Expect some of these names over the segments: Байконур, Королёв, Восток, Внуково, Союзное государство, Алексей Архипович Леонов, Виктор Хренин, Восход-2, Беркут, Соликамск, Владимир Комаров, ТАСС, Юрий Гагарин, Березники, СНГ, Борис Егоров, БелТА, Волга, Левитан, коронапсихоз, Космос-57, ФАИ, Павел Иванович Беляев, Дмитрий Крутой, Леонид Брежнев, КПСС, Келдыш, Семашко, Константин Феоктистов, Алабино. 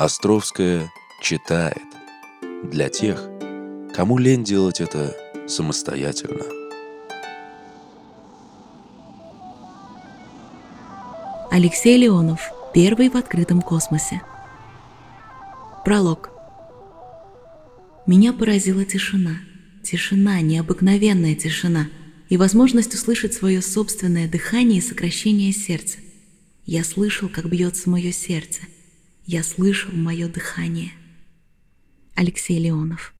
Островская читает для тех, кому лень делать это самостоятельно. Алексей Леонов. Первый в открытом космосе. Пролог. Меня поразила тишина. Тишина, необыкновенная тишина. И возможность услышать свое собственное дыхание и сокращение сердца. Я слышал, как бьется мое сердце. Я слышал мое дыхание. Алексей Леонов.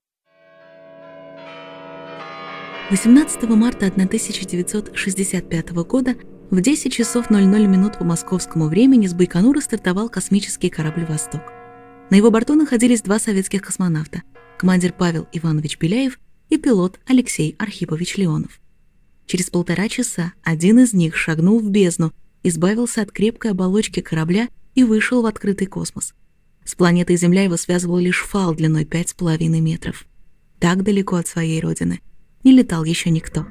18 марта 1965 года в 10 часов 00 минут по московскому времени с Байконура стартовал космический корабль «Восток». На его борту находились два советских космонавта – командир Павел Иванович Беляев и пилот Алексей Архипович Леонов. Через полтора часа один из них шагнул в бездну, избавился от крепкой оболочки корабля и вышел в открытый космос. С планетой Земля его связывал лишь фал длиной 5,5 метров. Так далеко от своей родины не летал еще никто.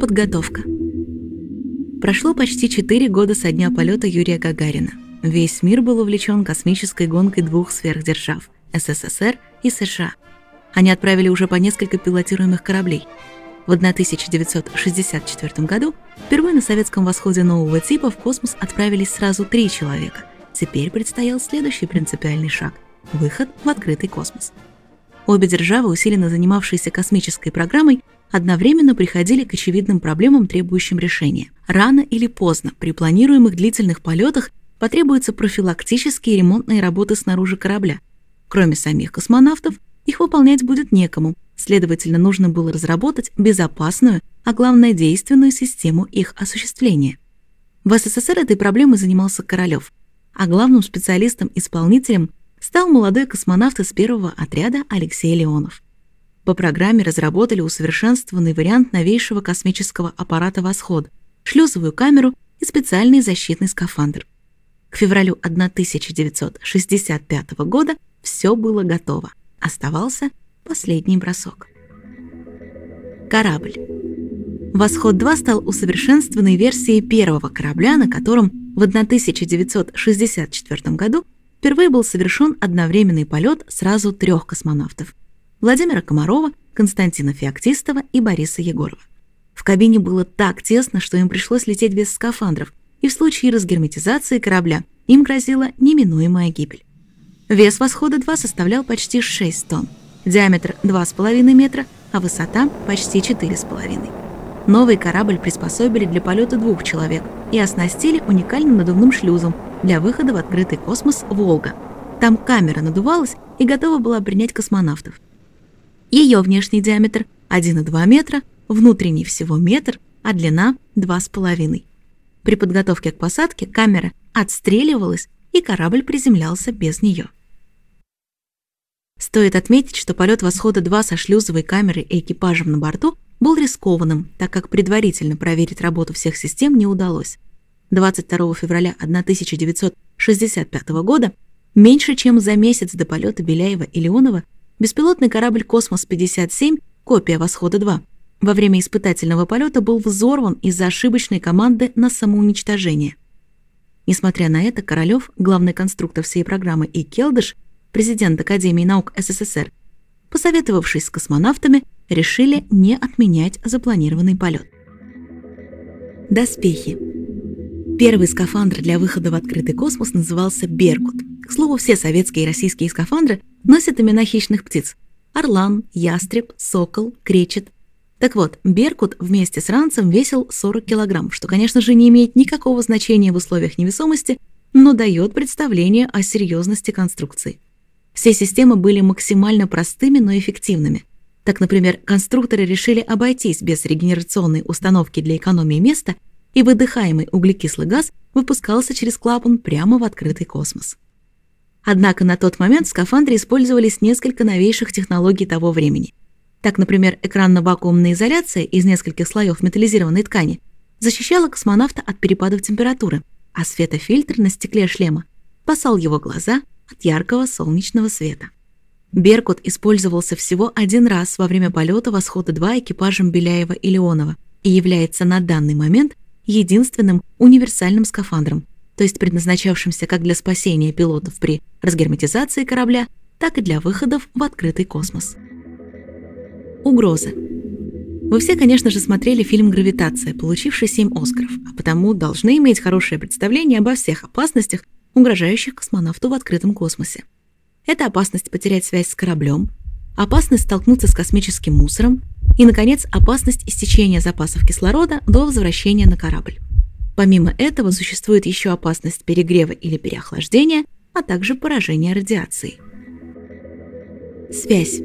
Подготовка. Прошло почти 4 года со дня полета Юрия Гагарина. Весь мир был увлечен космической гонкой двух сверхдержав – СССР и США. Они отправили уже по несколько пилотируемых кораблей. В 1964 году впервые на советском «Восходе» нового типа в космос отправились сразу 3 человека. Теперь предстоял следующий принципиальный шаг – выход в открытый космос. Обе державы, усиленно занимавшиеся космической программой, одновременно приходили к очевидным проблемам, требующим решения. Рано или поздно при планируемых длительных полетах потребуются профилактические и ремонтные работы снаружи корабля. Кроме самих космонавтов, их выполнять будет некому, следовательно, нужно было разработать безопасную, а главное действенную систему их осуществления. В СССР этой проблемой занимался Королёв, а главным специалистом-исполнителем стал молодой космонавт из первого отряда Алексей Леонов. По программе разработали усовершенствованный вариант новейшего космического аппарата «Восход», шлюзовую камеру и специальный защитный скафандр. К февралю 1965 года все было готово. Оставался последний бросок. Корабль. «Восход-2» стал усовершенствованной версией первого корабля, на котором в 1964 году впервые был совершен одновременный полет сразу 3 космонавтов – Владимира Комарова, Константина Феоктистова и Бориса Егорова. В кабине было так тесно, что им пришлось лететь без скафандров, и в случае разгерметизации корабля им грозила неминуемая гибель. Вес «Восхода-2» составлял почти 6 тонн, диаметр 2,5 метра, а высота почти 4,5. Новый корабль приспособили для полета 2 человек и оснастили уникальным надувным шлюзом для выхода в открытый космос «Волга». Там камера надувалась и готова была принять космонавтов. Ее внешний диаметр 1,2 метра, внутренний всего метр, а длина 2,5. При подготовке к посадке камера отстреливалась, и корабль приземлялся без нее. Стоит отметить, что полет «Восхода-2» со шлюзовой камерой и экипажем на борту был рискованным, так как предварительно проверить работу всех систем не удалось. 22 февраля 1965 года, меньше чем за месяц до полета Беляева и Леонова, беспилотный корабль «Космос-57», копия «Восхода-2», во время испытательного полета был взорван из-за ошибочной команды на самоуничтожение. Несмотря на это, Королёв, главный конструктор всей программы, и Келдыш, президент Академии наук СССР, посоветовавшись с космонавтами, решили не отменять запланированный полет. Доспехи. Первый скафандр для выхода в открытый космос назывался «Беркут». К слову, все советские и российские скафандры носят имена хищных птиц – орлан, ястреб, сокол, кречет. Так вот, «Беркут» вместе с ранцем весил 40 кг, что, конечно же, не имеет никакого значения в условиях невесомости, но дает представление о серьезности конструкции. Все системы были максимально простыми, но эффективными. Так, например, конструкторы решили обойтись без регенерационной установки для экономии места, и выдыхаемый углекислый газ выпускался через клапан прямо в открытый космос. Однако на тот момент в скафандре использовались несколько новейших технологий того времени. Так, например, экранно-вакуумная изоляция из нескольких слоев металлизированной ткани защищала космонавта от перепадов температуры, а светофильтр на стекле шлема спасал его глаза от яркого солнечного света. «Беркут» использовался всего один раз во время полета «Восхода-2» экипажем Беляева и Леонова и является на данный момент единственным универсальным скафандром, то есть предназначавшимся как для спасения пилотов при разгерметизации корабля, так и для выходов в открытый космос. Угроза. Вы все, конечно же, смотрели фильм «Гравитация», получивший 7 «Оскаров», а потому должны иметь хорошее представление обо всех опасностях, угрожающих космонавту в открытом космосе. Это опасность потерять связь с кораблем, опасность столкнуться с космическим мусором и, наконец, опасность истечения запасов кислорода до возвращения на корабль. Помимо этого существует еще опасность перегрева или переохлаждения, а также поражения радиацией. Связь.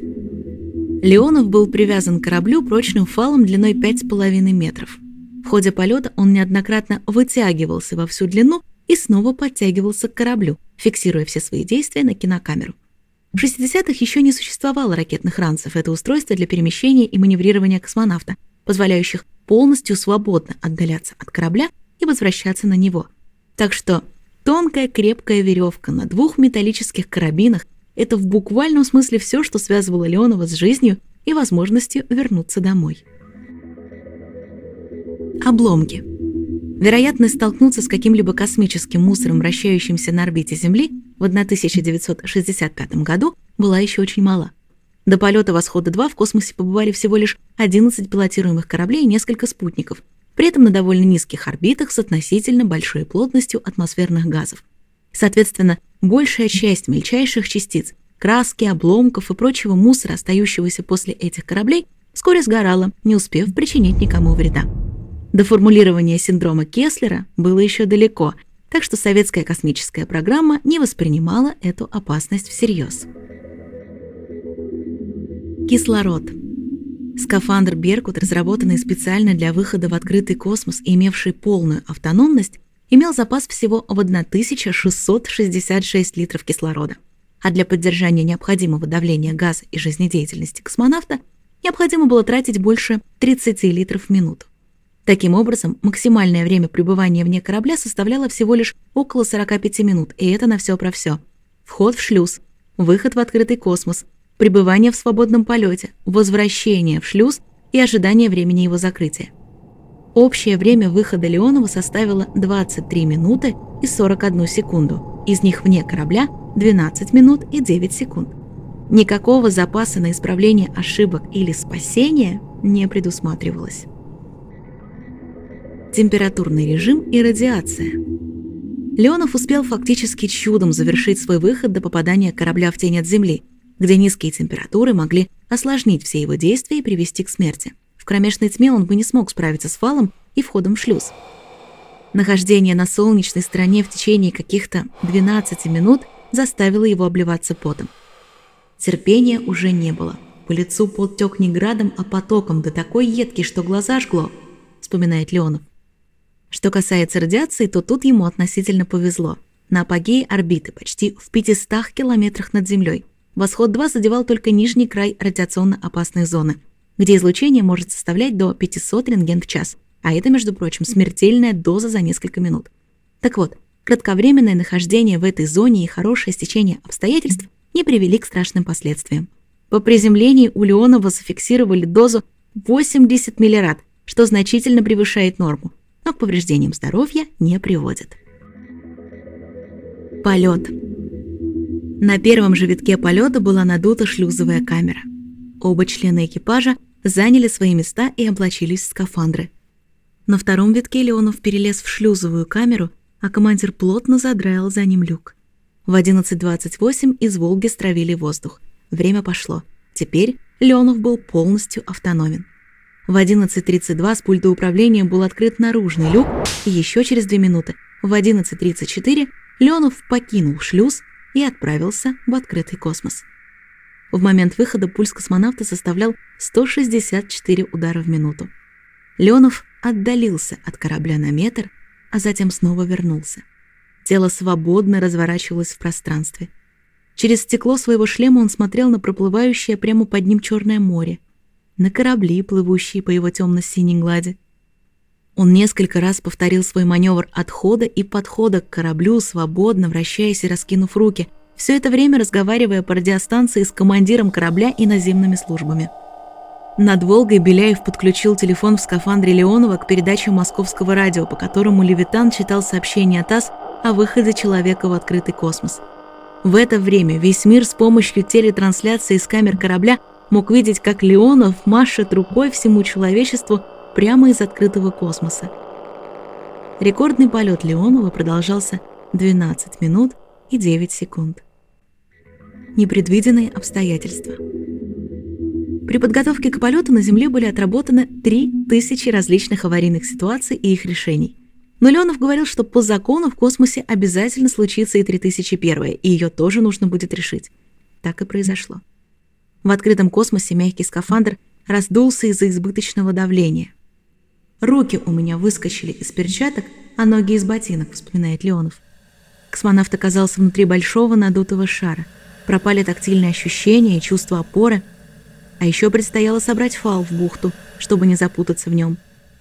Леонов был привязан к кораблю прочным фалом длиной 5,5 метров. В ходе полета он неоднократно вытягивался во всю длину и снова подтягивался к кораблю, фиксируя все свои действия на кинокамеру. В 60-х еще не существовало ракетных ранцев, это устройство для перемещения и маневрирования космонавта, позволяющих полностью свободно отдаляться от корабля и возвращаться на него. Так что тонкая крепкая веревка на 2 металлических карабинах – это в буквальном смысле все, что связывало Леонова с жизнью и возможностью вернуться домой. Обломки. Вероятность столкнуться с каким-либо космическим мусором, вращающимся на орбите Земли, в 1965 году была еще очень мала. До полета «Восхода-2» в космосе побывали всего лишь 11 пилотируемых кораблей и несколько спутников, при этом на довольно низких орбитах с относительно большой плотностью атмосферных газов. Соответственно, большая часть мельчайших частиц, краски, обломков и прочего мусора, остающегося после этих кораблей, вскоре сгорала, не успев причинить никому вреда. До формулирования синдрома Кеслера было еще далеко, так что советская космическая программа не воспринимала эту опасность всерьез. Кислород. Скафандр «Беркут», разработанный специально для выхода в открытый космос и имевший полную автономность, имел запас всего в 1666 литров кислорода. А для поддержания необходимого давления газа и жизнедеятельности космонавта необходимо было тратить больше 30 литров в минуту. Таким образом, максимальное время пребывания вне корабля составляло всего лишь около 45 минут, и это на все про все. Вход в шлюз, выход в открытый космос, пребывание в свободном полете, возвращение в шлюз и ожидание времени его закрытия. Общее время выхода Леонова составило 23 минуты и 41 секунду, из них вне корабля 12 минут и 9 секунд. Никакого запаса на исправление ошибок или спасения не предусматривалось. Температурный режим и радиация. Леонов успел фактически чудом завершить свой выход до попадания корабля в тень от Земли, где низкие температуры могли осложнить все его действия и привести к смерти. В кромешной тьме он бы не смог справиться с фалом и входом в шлюз. Нахождение на солнечной стороне в течение каких-то 12 минут заставило его обливаться потом. Терпения уже не было. По лицу пот тек не градом, а потоком, да такой едкий, что глаза жгло, вспоминает Леонов. Что касается радиации, то тут ему относительно повезло. На апогее орбиты, почти в 500 километрах над Землей, «Восход-2» задевал только нижний край радиационно опасной зоны, где излучение может составлять до 500 рентген в час, а это, между прочим, смертельная доза за несколько минут. Так вот, кратковременное нахождение в этой зоне и хорошее стечение обстоятельств не привели к страшным последствиям. По приземлении у Леонова зафиксировали дозу 80 миллирад, что значительно превышает норму, но к повреждениям здоровья не приводит. Полет. На первом же витке полета была надута шлюзовая камера. Оба члена экипажа заняли свои места и облачились в скафандры. На втором витке Леонов перелез в шлюзовую камеру, а командир плотно задраил за ним люк. В 11:28 из «Волги» стравили воздух. Время пошло. Теперь Леонов был полностью автономен. В 11:32 с пульта управления был открыт наружный люк, и еще через 2 минуты, в 11:34, Леонов покинул шлюз и отправился в открытый космос. В момент выхода пульс космонавта составлял 164 удара в минуту. Леонов отдалился от корабля на метр, а затем снова вернулся. Тело свободно разворачивалось в пространстве. Через стекло своего шлема он смотрел на проплывающее прямо под ним Черное море, на корабли, плывущие по его темно-синей глади. Он несколько раз повторил свой маневр отхода и подхода к кораблю, свободно вращаясь и раскинув руки, все это время разговаривая по радиостанции с командиром корабля и наземными службами. Над «Волгой» Беляев подключил телефон в скафандре Леонова к передаче московского радио, по которому «Левитан» читал сообщение ТАСС о выходе человека в открытый космос. В это время весь мир с помощью телетрансляции из камер корабля мог видеть, как Леонов машет рукой всему человечеству прямо из открытого космоса. Рекордный полет Леонова продолжался 12 минут и 9 секунд. Непредвиденные обстоятельства. При подготовке к полету на Земле были отработаны 3000 различных аварийных ситуаций и их решений. Но Леонов говорил, что по закону в космосе обязательно случится и 3001, и ее тоже нужно будет решить. Так и произошло. В открытом космосе мягкий скафандр раздулся из-за избыточного давления. «Руки у меня выскочили из перчаток, а ноги из ботинок», — вспоминает Леонов. Космонавт оказался внутри большого надутого шара. Пропали тактильные ощущения и чувство опоры. А еще предстояло собрать фал в бухту, чтобы не запутаться в нем.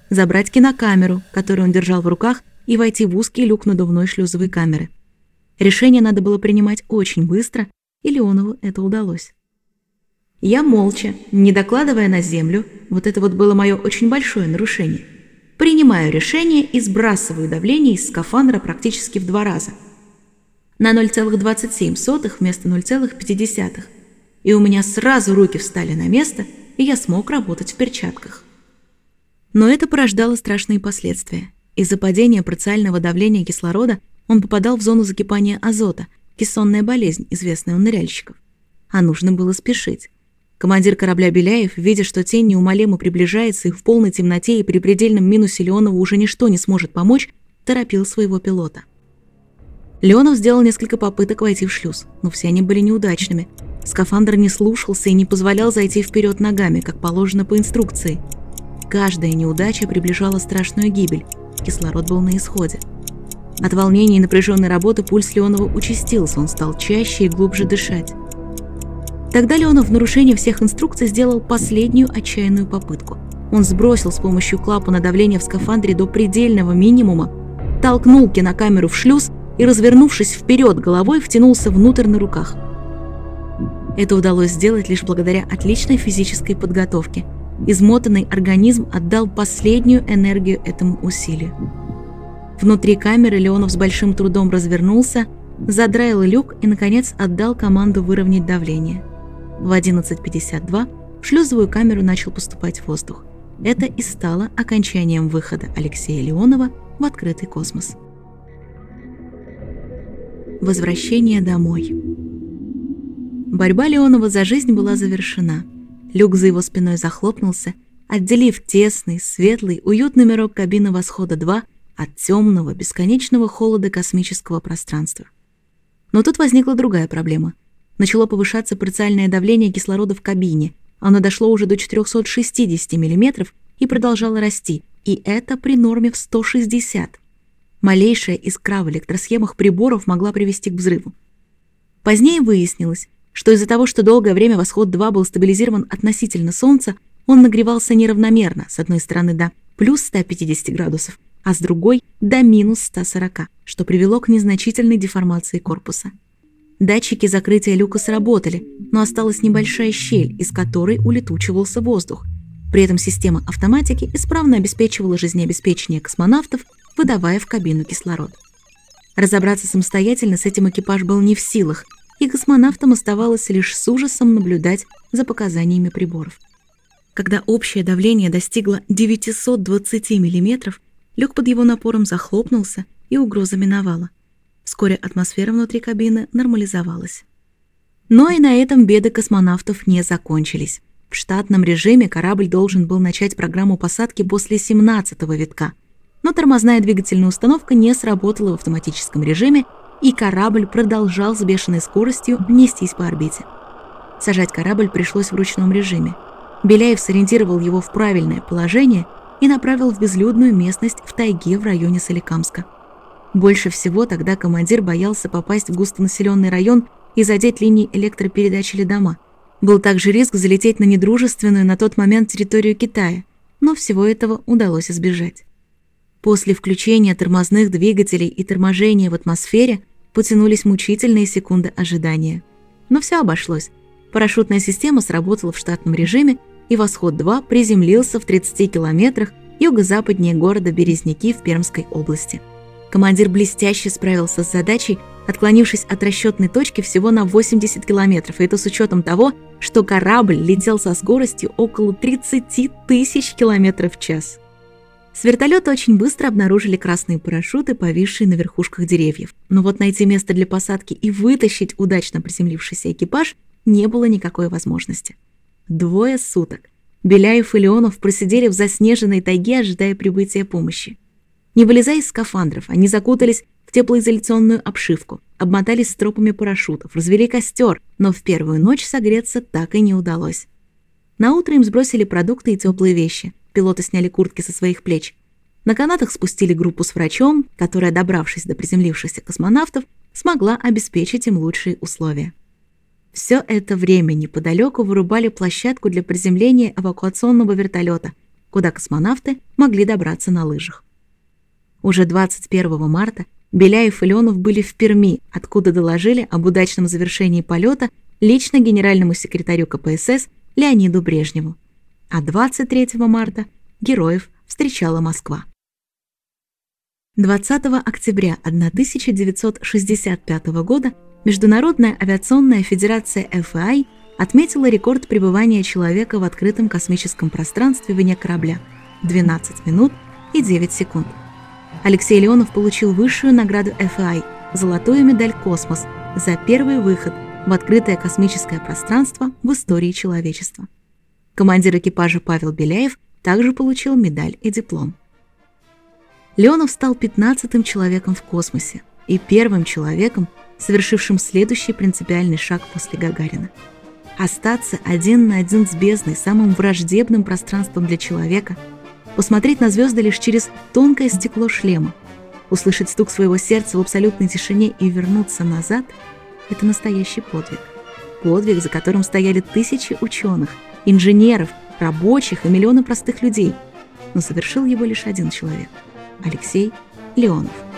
Забрать кинокамеру, которую он держал в руках, и войти в узкий люк надувной шлюзовой камеры. Решение надо было принимать очень быстро, и Леонову это удалось. «Я молча, не докладывая на Землю, это было мое очень большое нарушение, принимаю решение и сбрасываю давление из скафандра практически в 2 раза. На 0,27 вместо 0,5. И у меня сразу руки встали на место, и я смог работать в перчатках». Но это порождало страшные последствия. Из-за падения парциального давления кислорода он попадал в зону закипания азота, кессонная болезнь, известная у ныряльщиков. А нужно было спешить. Командир корабля Беляев, видя, что тень неумолимо приближается и в полной темноте и при предельном минусе Леонову уже ничто не сможет помочь, торопил своего пилота. Леонов сделал несколько попыток войти в шлюз, но все они были неудачными. Скафандр не слушался и не позволял зайти вперед ногами, как положено по инструкции. Каждая неудача приближала страшную гибель. Кислород был на исходе. От волнения и напряженной работы пульс Леонова участился, он стал чаще и глубже дышать. Тогда Леонов в нарушение всех инструкций сделал последнюю отчаянную попытку. Он сбросил с помощью клапана давление в скафандре до предельного минимума, толкнул кинокамеру в шлюз и, развернувшись вперед головой, втянулся внутрь на руках. Это удалось сделать лишь благодаря отличной физической подготовке. Измотанный организм отдал последнюю энергию этому усилию. Внутри камеры Леонов с большим трудом развернулся, задраил люк и, наконец, отдал команду выровнять давление. В 11:52 в шлюзовую камеру начал поступать воздух. Это и стало окончанием выхода Алексея Леонова в открытый космос. Возвращение домой. Борьба Леонова за жизнь была завершена. Люк за его спиной захлопнулся, отделив тесный, светлый, уютный мирок кабины «Восхода-2» от темного, бесконечного холода космического пространства. Но тут возникла другая проблема. Начало повышаться парциальное давление кислорода в кабине. Оно дошло уже до 460 мм и продолжало расти, и это при норме в 160. Малейшая искра в электросхемах приборов могла привести к взрыву. Позднее выяснилось, что из-за того, что долгое время «Восход-2» был стабилизирован относительно Солнца, он нагревался неравномерно, с одной стороны до плюс 150 градусов, а с другой – до минус 140, что привело к незначительной деформации корпуса. Датчики закрытия люка сработали, но осталась небольшая щель, из которой улетучивался воздух. При этом система автоматики исправно обеспечивала жизнеобеспечение космонавтов, выдавая в кабину кислород. Разобраться самостоятельно с этим экипаж был не в силах, и космонавтам оставалось лишь с ужасом наблюдать за показаниями приборов. Когда общее давление достигло 920 мм, люк под его напором захлопнулся, и угроза миновала. Вскоре атмосфера внутри кабины нормализовалась. Но и на этом беды космонавтов не закончились. В штатном режиме корабль должен был начать программу посадки после 17-го витка, но тормозная двигательная установка не сработала в автоматическом режиме, и корабль продолжал с бешеной скоростью нестись по орбите. Сажать корабль пришлось в ручном режиме. Беляев сориентировал его в правильное положение и направил в безлюдную местность в тайге в районе Соликамска. Больше всего тогда командир боялся попасть в густонаселенный район и задеть линии электропередач или дома. Был также риск залететь на недружественную на тот момент территорию Китая, но всего этого удалось избежать. После включения тормозных двигателей и торможения в атмосфере потянулись мучительные секунды ожидания. Но все обошлось. Парашютная система сработала в штатном режиме, и «Восход-2» приземлился в 30 километрах юго-западнее города Березники в Пермской области. Командир блестяще справился с задачей, отклонившись от расчетной точки всего на 80 километров, и это с учетом того, что корабль летел со скоростью около 30 000 км/ч. С вертолета очень быстро обнаружили красные парашюты, повисшие на верхушках деревьев. Но вот найти место для посадки и вытащить удачно приземлившийся экипаж не было никакой возможности. 2 суток. Беляев и Леонов просидели в заснеженной тайге, ожидая прибытия помощи. Не вылезая из скафандров, они закутались в теплоизоляционную обшивку, обмотались стропами парашютов, развели костер, но в первую ночь согреться так и не удалось. Наутро им сбросили продукты и теплые вещи. Пилоты сняли куртки со своих плеч. На канатах спустили группу с врачом, которая, добравшись до приземлившихся космонавтов, смогла обеспечить им лучшие условия. Все это время неподалеку вырубали площадку для приземления эвакуационного вертолета, куда космонавты могли добраться на лыжах. Уже 21 марта Беляев и Леонов были в Перми, откуда доложили об удачном завершении полета лично генеральному секретарю КПСС Леониду Брежневу. А 23 марта героев встречала Москва. 20 октября 1965 года Международная авиационная федерация ФАИ отметила рекорд пребывания человека в открытом космическом пространстве вне корабля – 12 минут и 9 секунд. Алексей Леонов получил высшую награду ФАИ – золотую медаль «Космос» за первый выход в открытое космическое пространство в истории человечества. Командир экипажа Павел Беляев также получил медаль и диплом. Леонов стал 15-м человеком в космосе и первым человеком, совершившим следующий принципиальный шаг после Гагарина. Остаться один на один с бездной, самым враждебным пространством для человека, посмотреть на звезды лишь через тонкое стекло шлема, услышать стук своего сердца в абсолютной тишине и вернуться назад – это настоящий подвиг. Подвиг, за которым стояли тысячи ученых, инженеров, рабочих и миллионы простых людей. Но совершил его лишь один человек – Алексей Леонов.